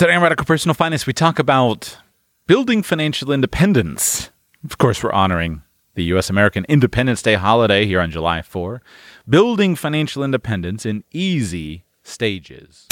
Today on Radical Personal Finance, we talk about building financial independence. Of course, we're honoring the U.S. American Independence Day holiday here on July 4. Building financial independence in easy stages.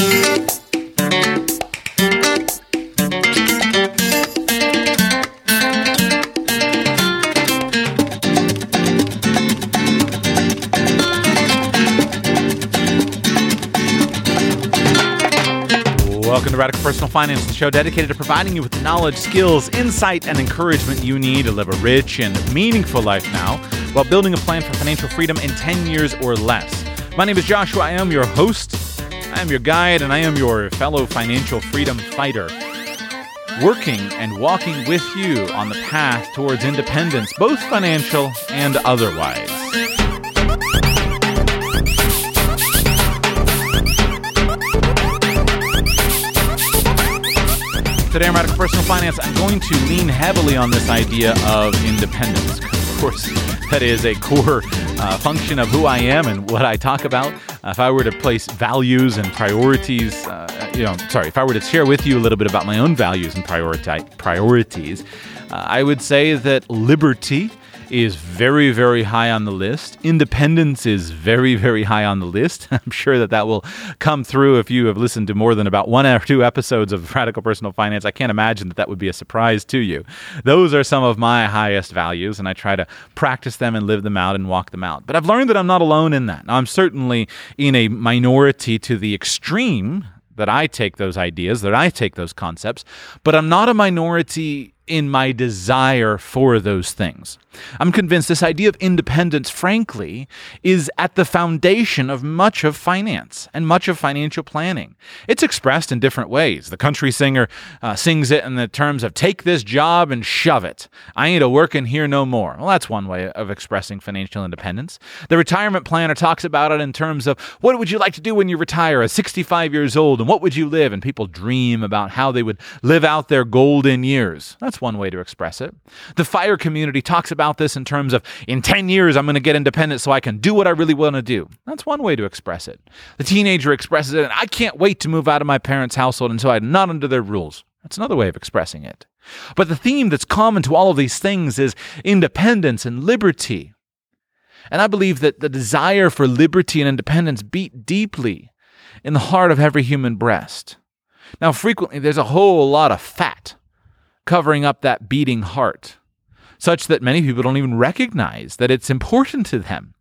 Welcome to Radical Personal Finance, the show dedicated to providing you with the knowledge, skills, insight, and encouragement you need to live a rich and meaningful life now while building a plan for financial freedom in 10 years or less. My name is Joshua. I am your host, I am your guide, and I am your fellow financial freedom fighter, working and walking with you on the path towards independence, both financial and otherwise. Today on Radical Personal Finance, I'm going to lean heavily on this idea of independence. Of course, that is a core function of who I am and what I talk about. If I were to place values and priorities, if I were to share with you a little bit about my own values and priorities, I would say that liberty is very, very high on the list. Independence is very, very high on the list. I'm sure that will come through if you have listened to more than about one or two episodes of Radical Personal Finance. I can't imagine that would be a surprise to you. Those are some of my highest values, and I try to practice them and live them out and walk them out. But I've learned that I'm not alone in that. Now, I'm certainly in a minority to the extreme that I take those ideas, that I take those concepts, but I'm not a minority in my desire for those things. I'm convinced this idea of independence, frankly, is at the foundation of much of finance and much of financial planning. It's expressed in different ways. The country singer sings it in the terms of take this job and shove it. I ain't a working here no more. Well, that's one way of expressing financial independence. The retirement planner talks about it in terms of what would you like to do when you retire at 65 years old and what would you live? And people dream about how they would live out their golden years. That's one way to express it. The FIRE community talks about this in terms of, in 10 years, I'm going to get independent so I can do what I really want to do. That's one way to express it. The teenager expresses it, and I can't wait to move out of my parents' household until I'm not under their rules. That's another way of expressing it. But the theme that's common to all of these things is independence and liberty. And I believe that the desire for liberty and independence beat deeply in the heart of every human breast. Now, frequently, there's a whole lot of fat covering up that beating heart, such that many people don't even recognize that it's important to them.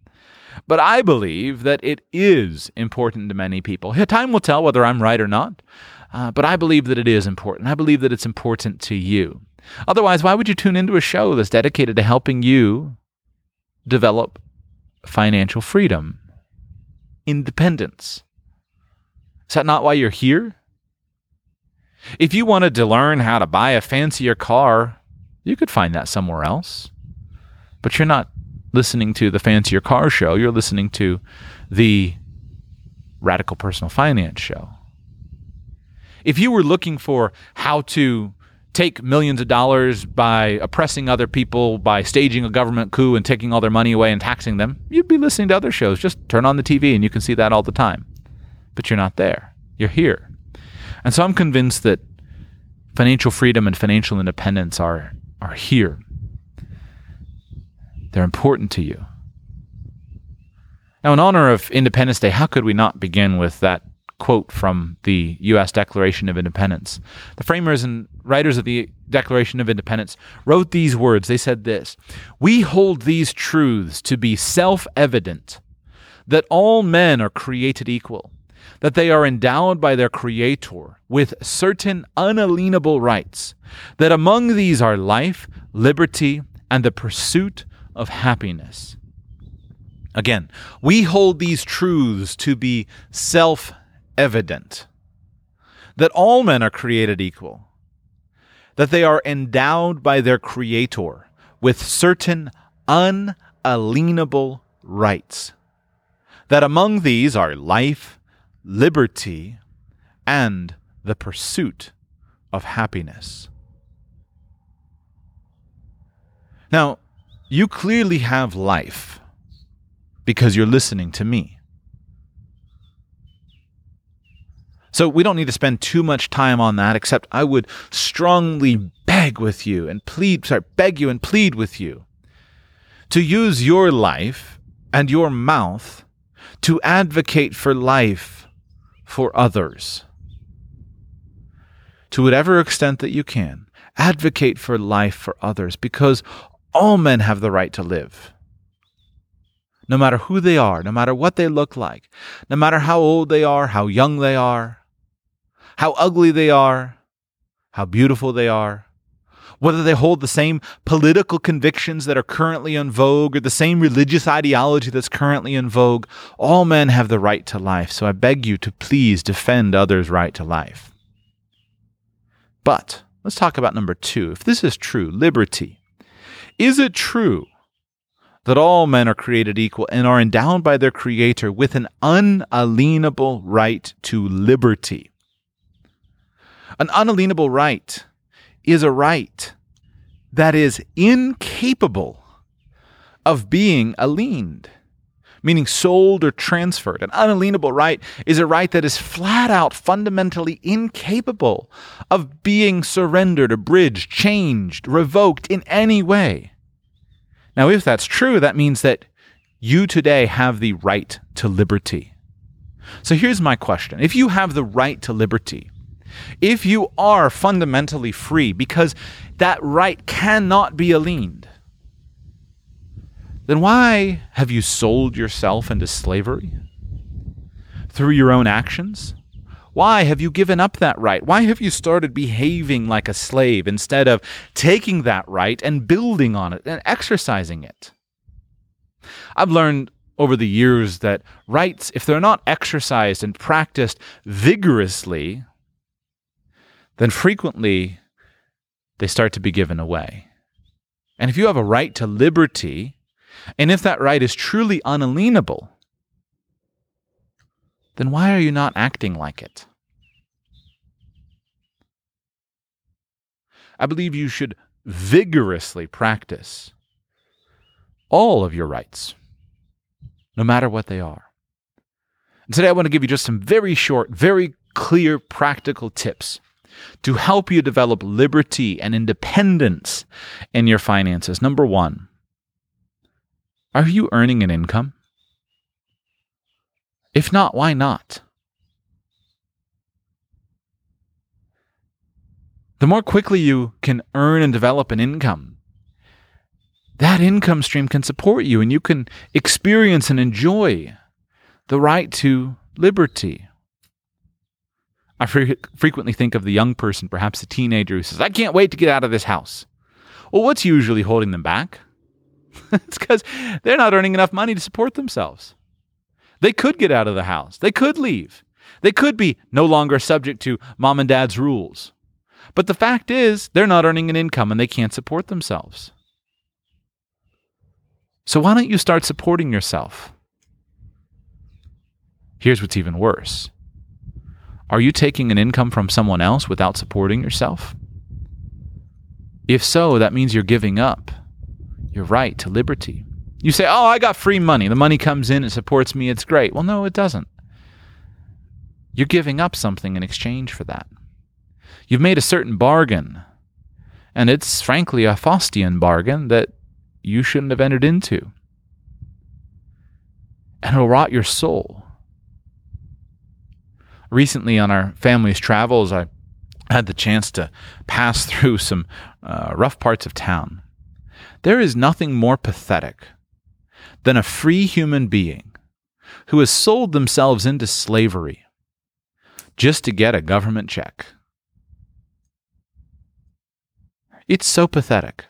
But I believe that it is important to many people. Time will tell whether I'm right or not, but I believe that it is important. I believe that it's important to you. Otherwise, why would you tune into a show that's dedicated to helping you develop financial freedom, independence? Is that not why you're here? If you wanted to learn how to buy a fancier car, you could find that somewhere else. But you're not listening to the Fancier Car Show. You're listening to the Radical Personal Finance Show. If you were looking for how to take millions of dollars by oppressing other people, by staging a government coup and taking all their money away and taxing them, you'd be listening to other shows. Just turn on the TV and you can see that all the time. But you're not there. You're here. And so I'm convinced that financial freedom and financial independence are here. They're important to you. Now, in honor of Independence Day, how could we not begin with that quote from the U.S. Declaration of Independence? The framers and writers of the Declaration of Independence wrote these words. They said this, "We hold these truths to be self-evident, that all men are created equal, that they are endowed by their Creator with certain unalienable rights, that among these are life, liberty, and the pursuit of happiness." Again, we hold these truths to be self-evident, that all men are created equal, that they are endowed by their Creator with certain unalienable rights, that among these are life, liberty, and the pursuit of happiness. Now, you clearly have life because you're listening to me. So we don't need to spend too much time on that, except I would strongly beg you and plead with you to use your life and your mouth to advocate for life for others. To whatever extent that you can, advocate for life for others, because all men have the right to live. No matter who they are, no matter what they look like, no matter how old they are, how young they are, how ugly they are, how beautiful they are, whether they hold the same political convictions that are currently in vogue or the same religious ideology that's currently in vogue, all men have the right to life. So I beg you to please defend others' right to life. But let's talk about number two. If this is true, liberty, is it true that all men are created equal and are endowed by their Creator with an unalienable right to liberty? An unalienable right is a right that is incapable of being aliened, meaning sold or transferred. An unalienable right is a right that is flat out fundamentally incapable of being surrendered, abridged, changed, revoked in any way. Now, if that's true, that means that you today have the right to liberty. So here's my question. If you have the right to liberty, if you are fundamentally free because that right cannot be aliened, then why have you sold yourself into slavery through your own actions? Why have you given up that right? Why have you started behaving like a slave instead of taking that right and building on it and exercising it? I've learned over the years that rights, if they're not exercised and practiced vigorously, then frequently they start to be given away. And if you have a right to liberty, and if that right is truly unalienable, then why are you not acting like it? I believe you should vigorously practice all of your rights, no matter what they are. And today I want to give you just some very short, very clear, practical tips to help you develop liberty and independence in your finances. Number one, are you earning an income? If not, why not? The more quickly you can earn and develop an income, that income stream can support you and you can experience and enjoy the right to liberty. I frequently think of the young person, perhaps a teenager, who says, "I can't wait to get out of this house." Well, what's usually holding them back? It's because they're not earning enough money to support themselves. They could get out of the house. They could leave. They could be no longer subject to mom and dad's rules. But the fact is, they're not earning an income and they can't support themselves. So why don't you start supporting yourself? Here's what's even worse. Are you taking an income from someone else without supporting yourself? If so, that means you're giving up your right to liberty. You say, "Oh, I got free money. The money comes in, it supports me, it's great." Well, no, it doesn't. You're giving up something in exchange for that. You've made a certain bargain, and it's frankly a Faustian bargain that you shouldn't have entered into. And it'll rot your soul. Recently on our family's travels, I had the chance to pass through some rough parts of town. There is nothing more pathetic than a free human being who has sold themselves into slavery just to get a government check. It's so pathetic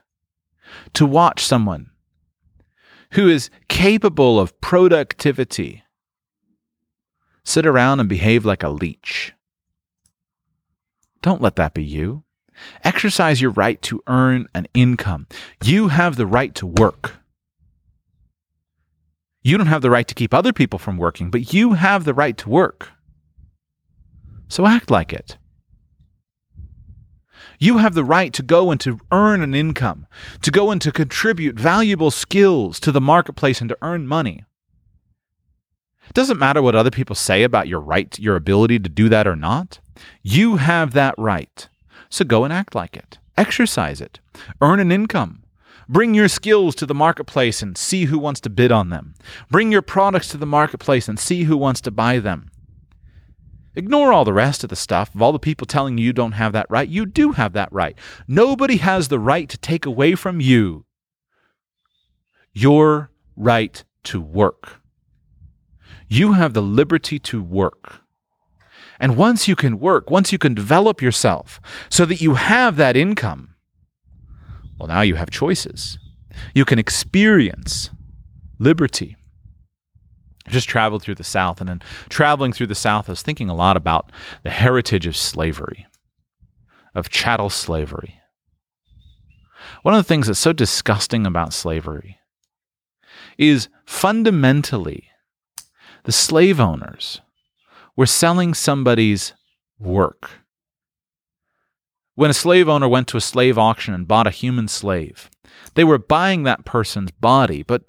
to watch someone who is capable of productivity sit around and behave like a leech. Don't let that be you. Exercise your right to earn an income. You have the right to work. You don't have the right to keep other people from working, but you have the right to work. So act like it. You have the right to go and to earn an income, to go and to contribute valuable skills to the marketplace and to earn money. It doesn't matter what other people say about your right, your ability to do that or not. You have that right. So go and act like it. Exercise it. Earn an income. Bring your skills to the marketplace and see who wants to bid on them. Bring your products to the marketplace and see who wants to buy them. Ignore all the rest of the stuff of all the people telling you you don't have that right. You do have that right. Nobody has the right to take away from you your right to work. You have the liberty to work. And once you can work, once you can develop yourself so that you have that income, well, now you have choices. You can experience liberty. I just traveled through the South, and in traveling through the South, I was thinking a lot about the heritage of slavery, of chattel slavery. One of the things that's so disgusting about slavery is fundamentally the slave owners were selling somebody's work. When a slave owner went to a slave auction and bought a human slave, they were buying that person's body, but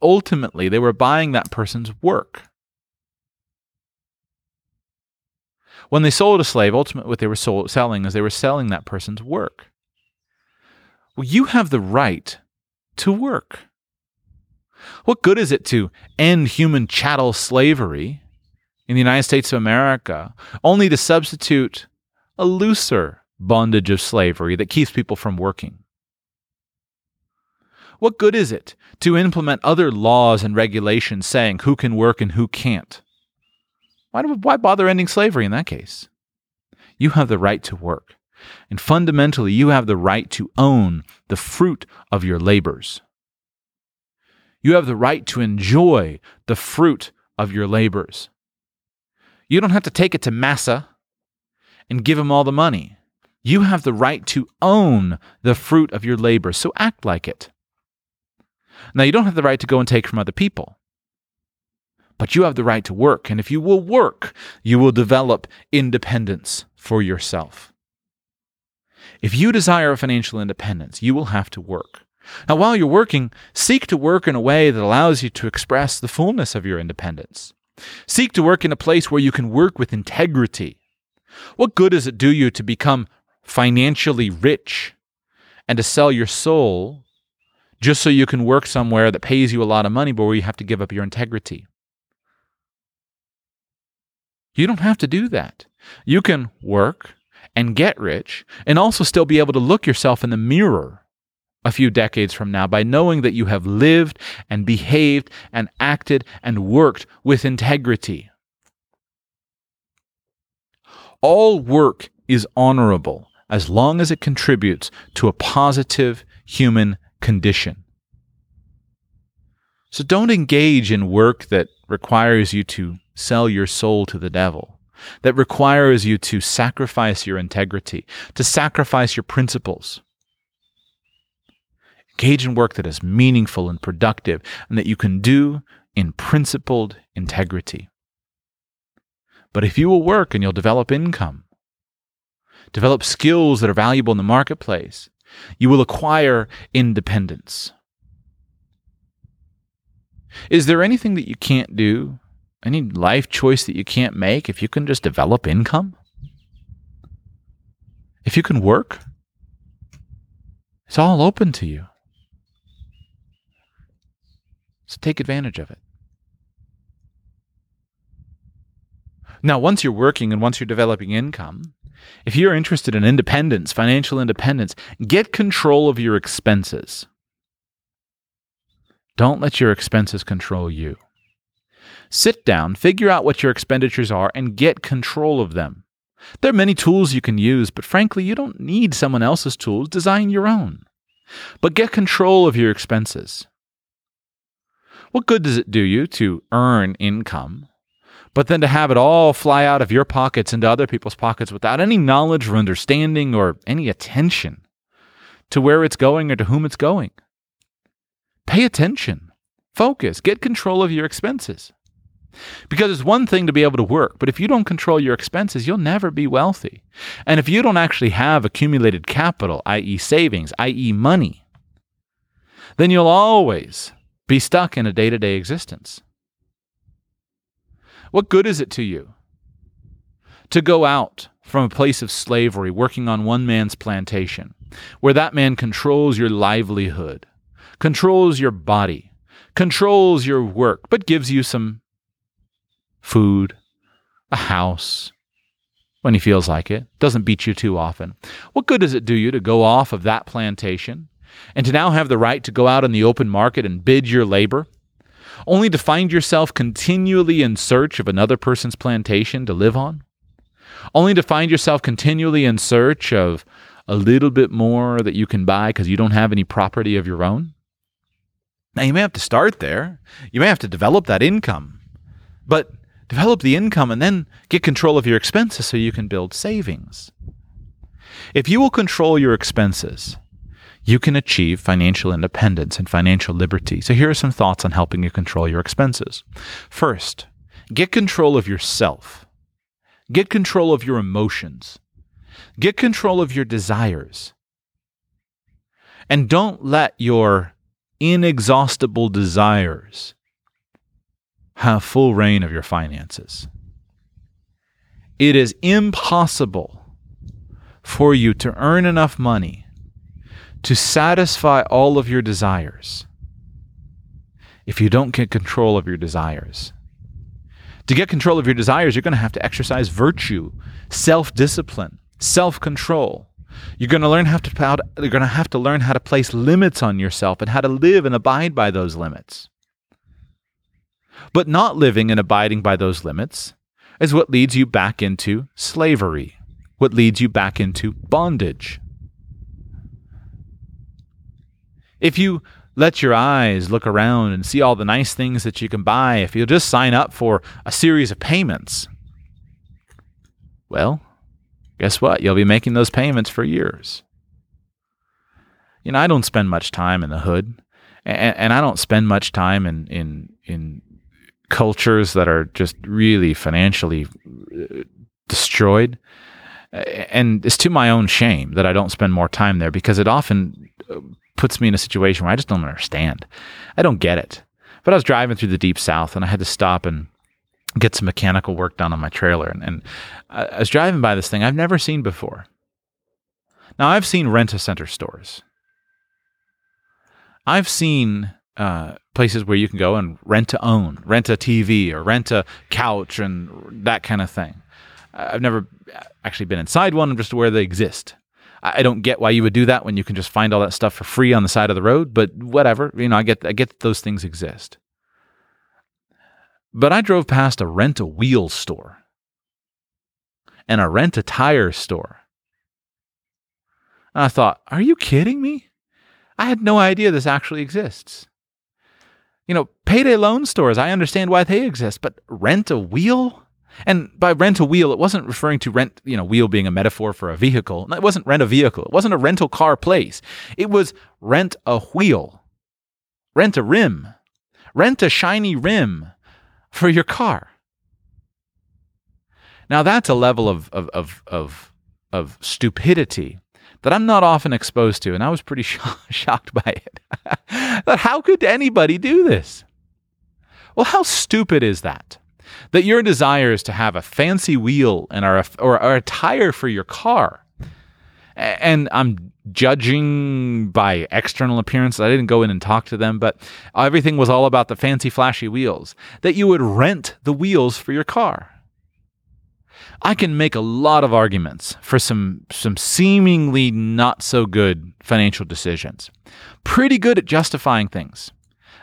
ultimately, they were buying that person's work. When they sold a slave, ultimately what they were selling is they were selling that person's work. Well, you have the right to work. What good is it to end human chattel slavery in the United States of America only to substitute a looser bondage of slavery that keeps people from working? What good is it to implement other laws and regulations saying who can work and who can't? Why bother ending slavery in that case? You have the right to work. And fundamentally, you have the right to own the fruit of your labors. You have the right to enjoy the fruit of your labors. You don't have to take it to Massa and give him all the money. You have the right to own the fruit of your labor, so act like it. Now, you don't have the right to go and take from other people, but you have the right to work. And if you will work, you will develop independence for yourself. If you desire financial independence, you will have to work. Now, while you're working, seek to work in a way that allows you to express the fullness of your independence. Seek to work in a place where you can work with integrity. What good does it do you to become financially rich and to sell your soul just so you can work somewhere that pays you a lot of money, but where you have to give up your integrity? You don't have to do that. You can work and get rich and also still be able to look yourself in the mirror a few decades from now by knowing that you have lived and behaved and acted and worked with integrity. All work is honorable as long as it contributes to a positive human condition. So don't engage in work that requires you to sell your soul to the devil, that requires you to sacrifice your integrity, to sacrifice your principles. Engage in work that is meaningful and productive and that you can do in principled integrity. But if you will work and you'll develop income, develop skills that are valuable in the marketplace, you will acquire independence. Is there anything that you can't do? Any life choice that you can't make if you can just develop income? If you can work, it's all open to you. So take advantage of it. Now, once you're working and once you're developing income, if you're interested in independence, financial independence, get control of your expenses. Don't let your expenses control you. Sit down, figure out what your expenditures are, and get control of them. There are many tools you can use, but frankly, you don't need someone else's tools. Design your own. But get control of your expenses. What good does it do you to earn income, but then to have it all fly out of your pockets into other people's pockets without any knowledge or understanding or any attention to where it's going or to whom it's going? Pay attention. Focus. Get control of your expenses. Because it's one thing to be able to work, but if you don't control your expenses, you'll never be wealthy. And if you don't actually have accumulated capital, i.e. savings, i.e. money, then you'll always be stuck in a day-to-day existence. What good is it to you to go out from a place of slavery, working on one man's plantation, where that man controls your livelihood, controls your body, controls your work, but gives you some food, a house, when he feels like it, doesn't beat you too often? What good does it do you to go off of that plantation and to now have the right to go out in the open market and bid your labor, only to find yourself continually in search of another person's plantation to live on? Only to find yourself continually in search of a little bit more that you can buy because you don't have any property of your own? Now, you may have to start there. You may have to develop that income. But develop the income and then get control of your expenses so you can build savings. If you will control your expenses, you can achieve financial independence and financial liberty. So here are some thoughts on helping you control your expenses. First, get control of yourself. Get control of your emotions. Get control of your desires. And don't let your inexhaustible desires have full reign of your finances. It is impossible for you to earn enough money to satisfy all of your desires if you don't get control of your desires. To get control of your desires, you're going to have to exercise virtue, self-discipline, self-control. You're going to learn how to place limits on yourself and how to live and abide by those limits. But not living and abiding by those limits is what leads you back into slavery, what leads you back into bondage. If you let your eyes look around and see all the nice things that you can buy, if you'll just sign up for a series of payments, well, guess what? You'll be making those payments for years. You know, I don't spend much time in the hood, and I don't spend much time in cultures that are just really financially destroyed. And it's to my own shame that I don't spend more time there, because it often puts me in a situation where I just don't understand. I don't get it. But I was driving through the Deep South and I had to stop and get some mechanical work done on my trailer. And I was driving by this thing I've never seen before. Now, I've seen rent-a-center stores. I've seen places where you can go and rent to own, rent a TV or rent a couch and that kind of thing. I've never actually been inside one. I'm just aware they exist. I don't get why you would do that when you can just find all that stuff for free on the side of the road, but whatever, you know, I get that those things exist. But I drove past a rent-a-wheel store and a rent-a-tire store. And I thought, are you kidding me? I had no idea this actually exists. You know, payday loan stores, I understand why they exist, but rent-a-wheel? And by rent-a-wheel, it wasn't referring to rent, you know, wheel being a metaphor for a vehicle. It wasn't rent a vehicle. It wasn't a rental car place. It was rent a wheel, rent a rim, rent a shiny rim for your car. Now, that's a level of stupidity that I'm not often exposed to, and I was pretty shocked by it. But how could anybody do this? Well, how stupid is that? That your desires to have a fancy wheel and or a tire for your car, and I'm judging by external appearances. I didn't go in and talk to them, but everything was all about the fancy, flashy wheels, that you would rent the wheels for your car. I can make a lot of arguments for some seemingly not so good financial decisions. Pretty good at justifying things.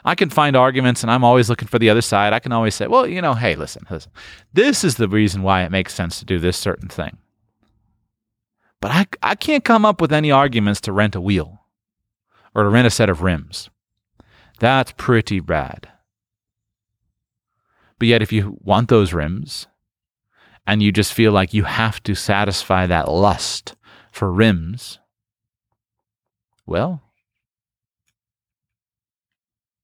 I can find arguments, and I'm always looking for the other side. I can always say, well, you know, hey, listen. This is the reason why it makes sense to do this certain thing. But I can't come up with any arguments to rent a wheel or to rent a set of rims. That's pretty bad. But yet if you want those rims, and you just feel like you have to satisfy that lust for rims, well,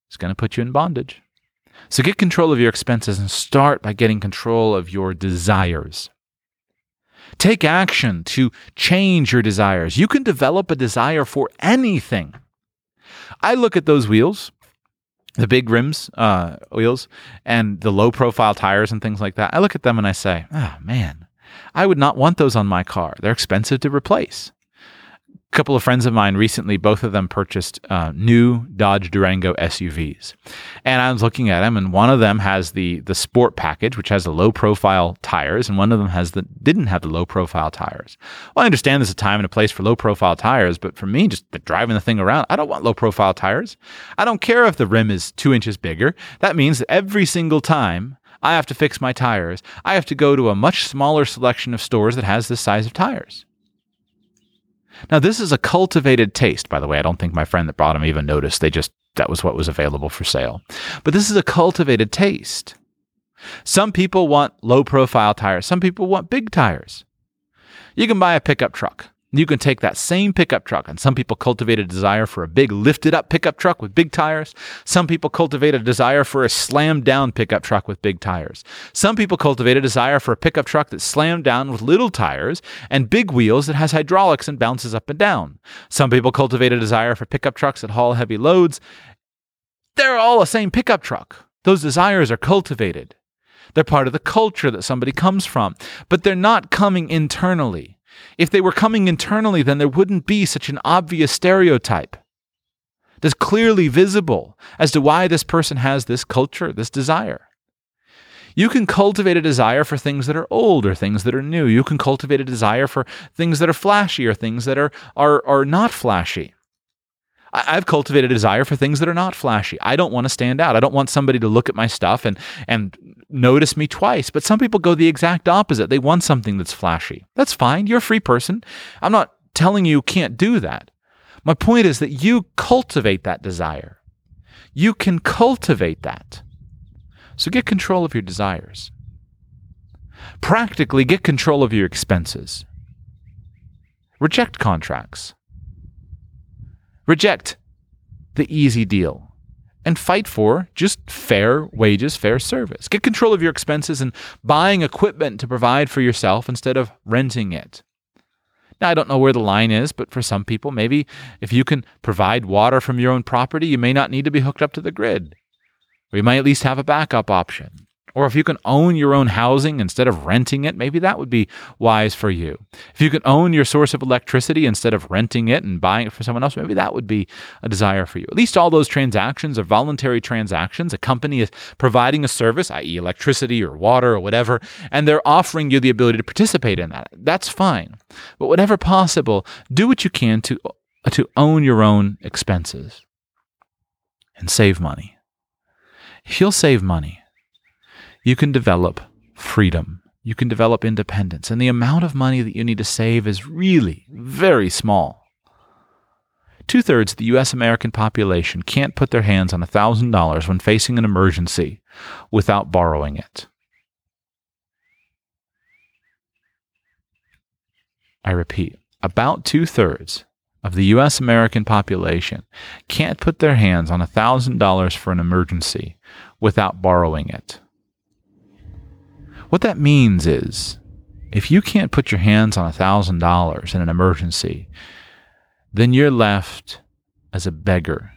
it's going to put you in bondage. So get control of your expenses and start by getting control of your desires. Take action to change your desires. You can develop a desire for anything. I look at those wheels the big rims, wheels, and the low profile tires and things like that. I look at them and I say, oh man, I would not want those on my car. They're expensive to replace. A couple of friends of mine recently, both of them purchased new Dodge Durango SUVs. And I was looking at them, and one of them has the sport package, which has the low profile tires, and one of them didn't have the low profile tires. Well, I understand there's a time and a place for low profile tires, but for me, just driving the thing around, I don't want low profile tires. I don't care if the rim is 2 inches bigger. That means that every single time I have to fix my tires, I have to go to a much smaller selection of stores that has this size of tires. Now, this is a cultivated taste, by the way. I don't think my friend that brought them even noticed. That was what was available for sale. But this is a cultivated taste. Some people want low-profile tires. Some people want big tires. You can buy a pickup truck. You can take that same pickup truck, and some people cultivate a desire for a big lifted-up pickup truck with big tires. Some people cultivate a desire for a slammed-down pickup truck with big tires. Some people cultivate a desire for a pickup truck that's slammed down with little tires and big wheels that has hydraulics and bounces up and down. Some people cultivate a desire for pickup trucks that haul heavy loads. They're all the same pickup truck. Those desires are cultivated. They're part of the culture that somebody comes from, but they're not coming internally. If they were coming internally, then there wouldn't be such an obvious stereotype that's clearly visible as to why this person has this culture, this desire. You can cultivate a desire for things that are old or things that are new. You can cultivate a desire for things that are flashy or things that are not flashy. I've cultivated a desire for things that are not flashy. I don't want to stand out. I don't want somebody to look at my stuff and notice me twice. But some people go the exact opposite. They want something that's flashy. That's fine. You're a free person. I'm not telling you can't do that. My point is that you cultivate that desire. You can cultivate that. So get control of your desires. Practically get control of your expenses. Reject contracts. Reject the easy deal and fight for just fair wages, fair service. Get control of your expenses and buying equipment to provide for yourself instead of renting it. Now, I don't know where the line is, but for some people, maybe if you can provide water from your own property, you may not need to be hooked up to the grid. Or you might at least have a backup option. Or if you can own your own housing instead of renting it, maybe that would be wise for you. If you can own your source of electricity instead of renting it and buying it for someone else, maybe that would be a desire for you. At least all those transactions are voluntary transactions. A company is providing a service, i.e. electricity or water or whatever, and they're offering you the ability to participate in that. That's fine. But whenever possible, do what you can to own your own expenses and save money. If you'll save money, you can develop freedom. You can develop independence. And the amount of money that you need to save is really very small. 2/3 of the U.S. American population can't put their hands on $1,000 when facing an emergency without borrowing it. I repeat, about 2/3 of the U.S. American population can't put their hands on $1,000 for an emergency without borrowing it. What that means is, if you can't put your hands on $1,000 in an emergency, then you're left as a beggar,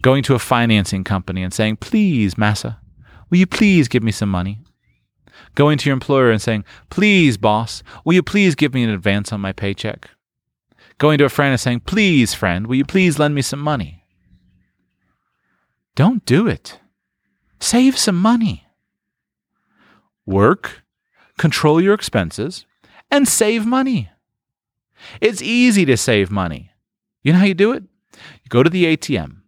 going to a financing company and saying, please, massa, will you please give me some money? Going to your employer and saying, please, boss, will you please give me an advance on my paycheck? Going to a friend and saying, please, friend, will you please lend me some money? Don't do it. Save some money. Work, control your expenses, and save money. It's easy to save money. You know how you do it? You go to the ATM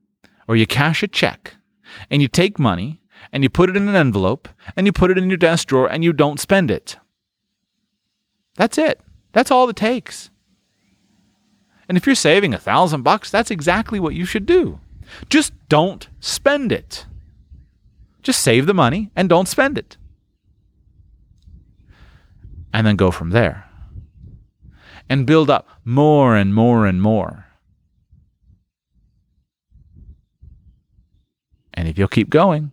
or you cash a check and you take money and you put it in an envelope and you put it in your desk drawer and you don't spend it. That's it. That's all it takes. And if you're saving $1,000, that's exactly what you should do. Just don't spend it. Just save the money and don't spend it. And then go from there and build up more and more and more. And if you'll keep going,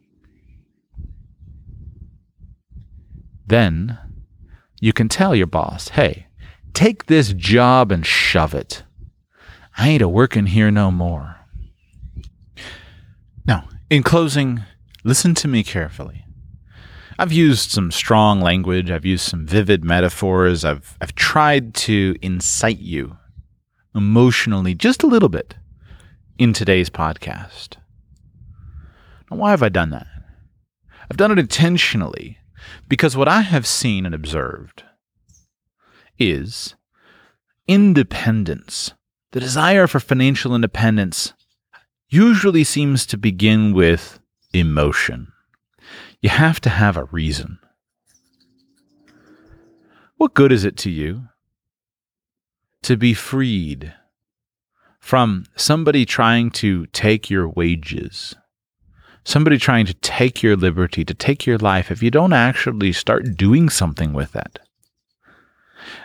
then you can tell your boss, hey, take this job and shove it. I ain't a working here no more. Now, in closing, listen to me carefully. I've used some strong language. I've used some vivid metaphors. I've tried to incite you emotionally just a little bit in today's podcast. Now, why have I done that? I've done it intentionally because what I have seen and observed is independence. The desire for financial independence usually seems to begin with emotion. You have to have a reason. What good is it to you to be freed from somebody trying to take your wages, somebody trying to take your liberty, to take your life, if you don't actually start doing something with that?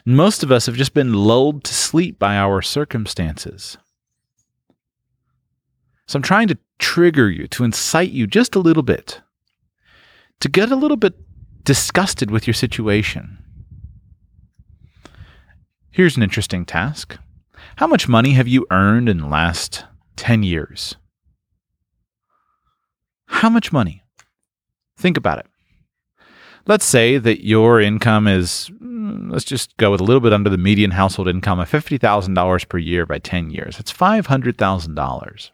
And most of us have just been lulled to sleep by our circumstances. So I'm trying to trigger you, to incite you just a little bit, to get a little bit disgusted with your situation. Here's an interesting task. How much money have you earned in the last 10 years? How much money? Think about it. Let's say that your income is, let's just go with a little bit under the median household income of $50,000 per year by 10 years. That's $500,000.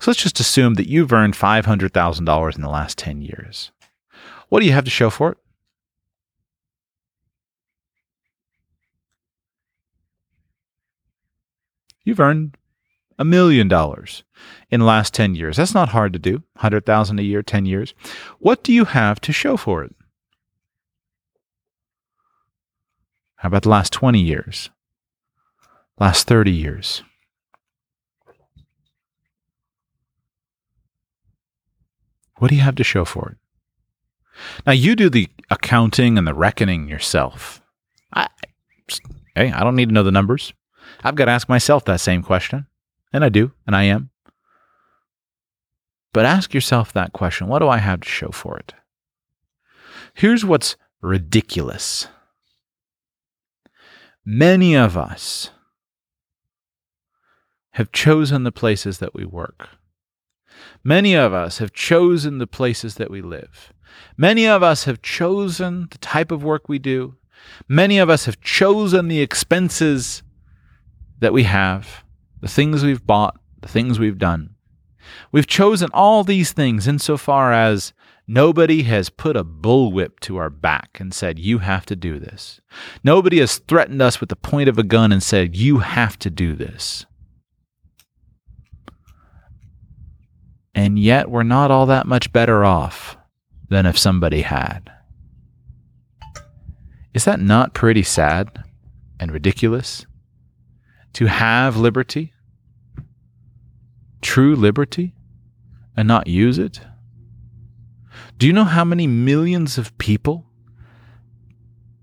So let's just assume that you've earned $500,000 in the last 10 years. What do you have to show for it? You've earned $1 million in the last 10 years. That's not hard to do. $100,000 a year, 10 years. What do you have to show for it? How about the last 20 years? Last 30 years? What do you have to show for it? Now, you do the accounting and the reckoning yourself. I don't need to know the numbers. I've got to ask myself that same question. And I do, and I am. But ask yourself that question. What do I have to show for it? Here's what's ridiculous. Many of us have chosen the places that we work. Many of us have chosen the places that we live. Many of us have chosen the type of work we do. Many of us have chosen the expenses that we have. The things we've bought, the things we've done. We've chosen all these things insofar as nobody has put a bullwhip to our back and said, you have to do this. Nobody has threatened us with the point of a gun and said, you have to do this. And yet we're not all that much better off than if somebody had. Is that not pretty sad and ridiculous? To have liberty? True liberty and not use it? Do you know how many millions of people,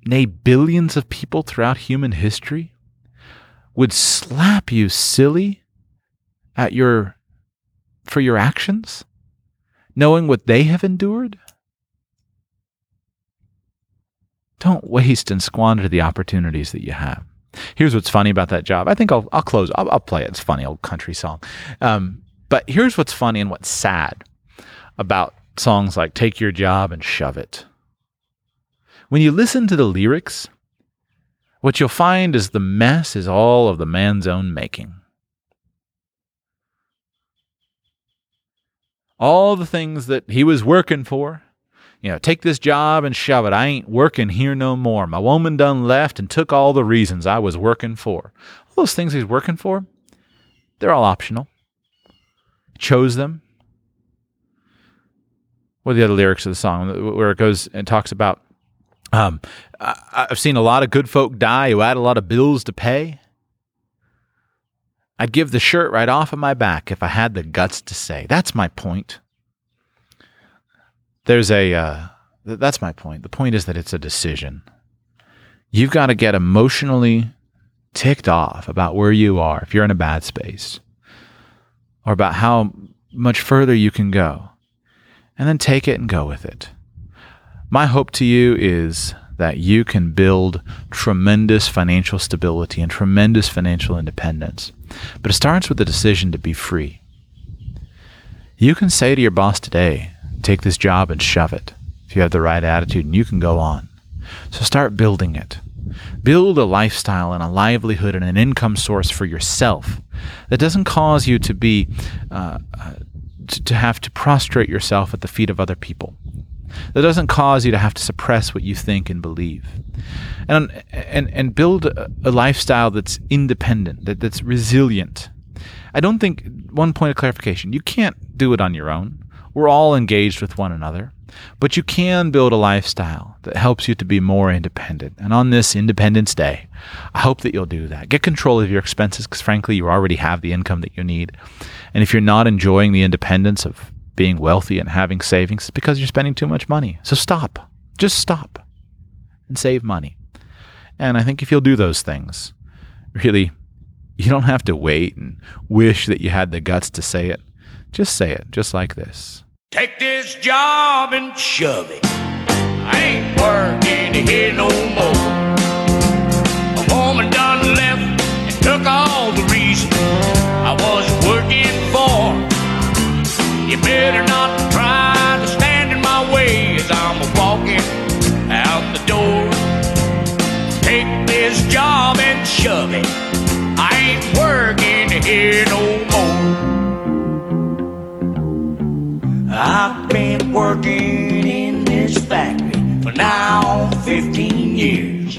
nay billions of people throughout human history, would slap you silly for your actions, knowing what they have endured? Don't waste and squander the opportunities that you have. Here's what's funny about that job. I think I'll close. I'll play it. It's a funny old country song. But here's what's funny and what's sad about songs like Take Your Job and Shove It. When you listen to the lyrics, what you'll find is the mess is all of the man's own making. All the things that he was working for. You know, take this job and shove it. I ain't working here no more. My woman done left and took all the reasons I was working for. All those things he's working for, they're all optional. Chose them. What are the other lyrics of the song where it goes and talks about, I've seen a lot of good folk die who had a lot of bills to pay. I'd give the shirt right off of my back if I had the guts to say. That's my point. That's my point. The point is that it's a decision. You've got to get emotionally ticked off about where you are if you're in a bad space or about how much further you can go, and then take it and go with it. My hope to you is that you can build tremendous financial stability and tremendous financial independence, but it starts with the decision to be free. You can say to your boss today, take this job and shove it. If you have the right attitude, and you can go on. So start building it. Build a lifestyle and a livelihood and an income source for yourself that doesn't cause you to be to have to prostrate yourself at the feet of other people. That doesn't cause you to have to suppress what you think and believe. And build a lifestyle that's independent, that's resilient. I don't think, one point of clarification, you can't do it on your own. We're all engaged with one another. But you can build a lifestyle that helps you to be more independent. And on this Independence Day, I hope that you'll do that. Get control of your expenses because, frankly, you already have the income that you need. And if you're not enjoying the independence of being wealthy and having savings, it's because you're spending too much money. So stop. Just stop and save money. And I think if you'll do those things, really, you don't have to wait and wish that you had the guts to say it. Just say it, just like this. Take this job and shove it. I ain't working here no more. A woman done left and took all the reason I was working for. You better not try to stand in my way as I'm walking out the door. Take this job and shove it. I ain't working here no more. I've been working in this factory for now 15 years.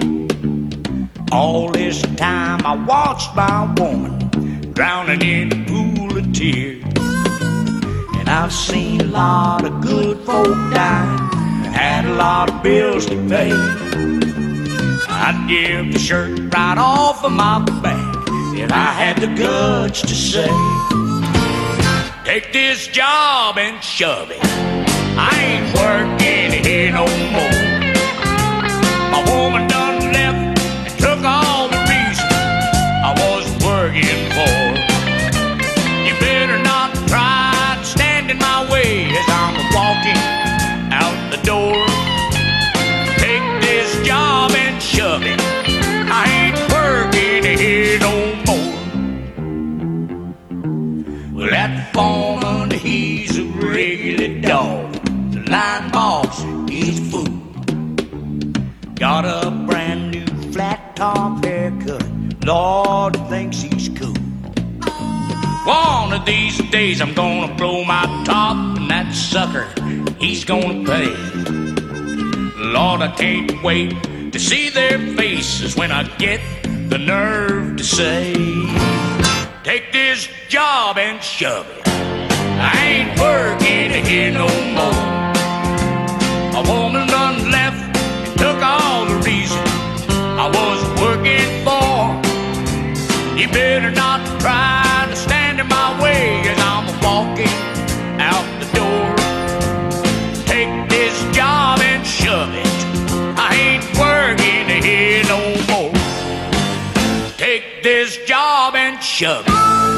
All this time I watched my woman drowning in a pool of tears. And I've seen a lot of good folk die, had a lot of bills to pay. I'd give the shirt right off of my back if I had the guts to say, take this job and shove it. I ain't working here no more. My woman done left and took all the reason I was working for. You better not try to stand in my way as I'm walking out the door. Take this job and shove it. I ain't working here no more. Well, that foreman, he's a regular dog. The line boss, he's a fool. Got a brand new flat top haircut. Lord, he thinks he's cool. One of these days I'm gonna blow my top, and that sucker, he's gonna pay. Lord, I can't wait to see their faces when I get the nerve to say, take this job and shove it. I ain't working here no more. A woman done left and took all the reason I was working for. You better not try to stand in my way as I'm walking out the door. Take this job and shove it. I ain't working here no more. Take this job and shove it.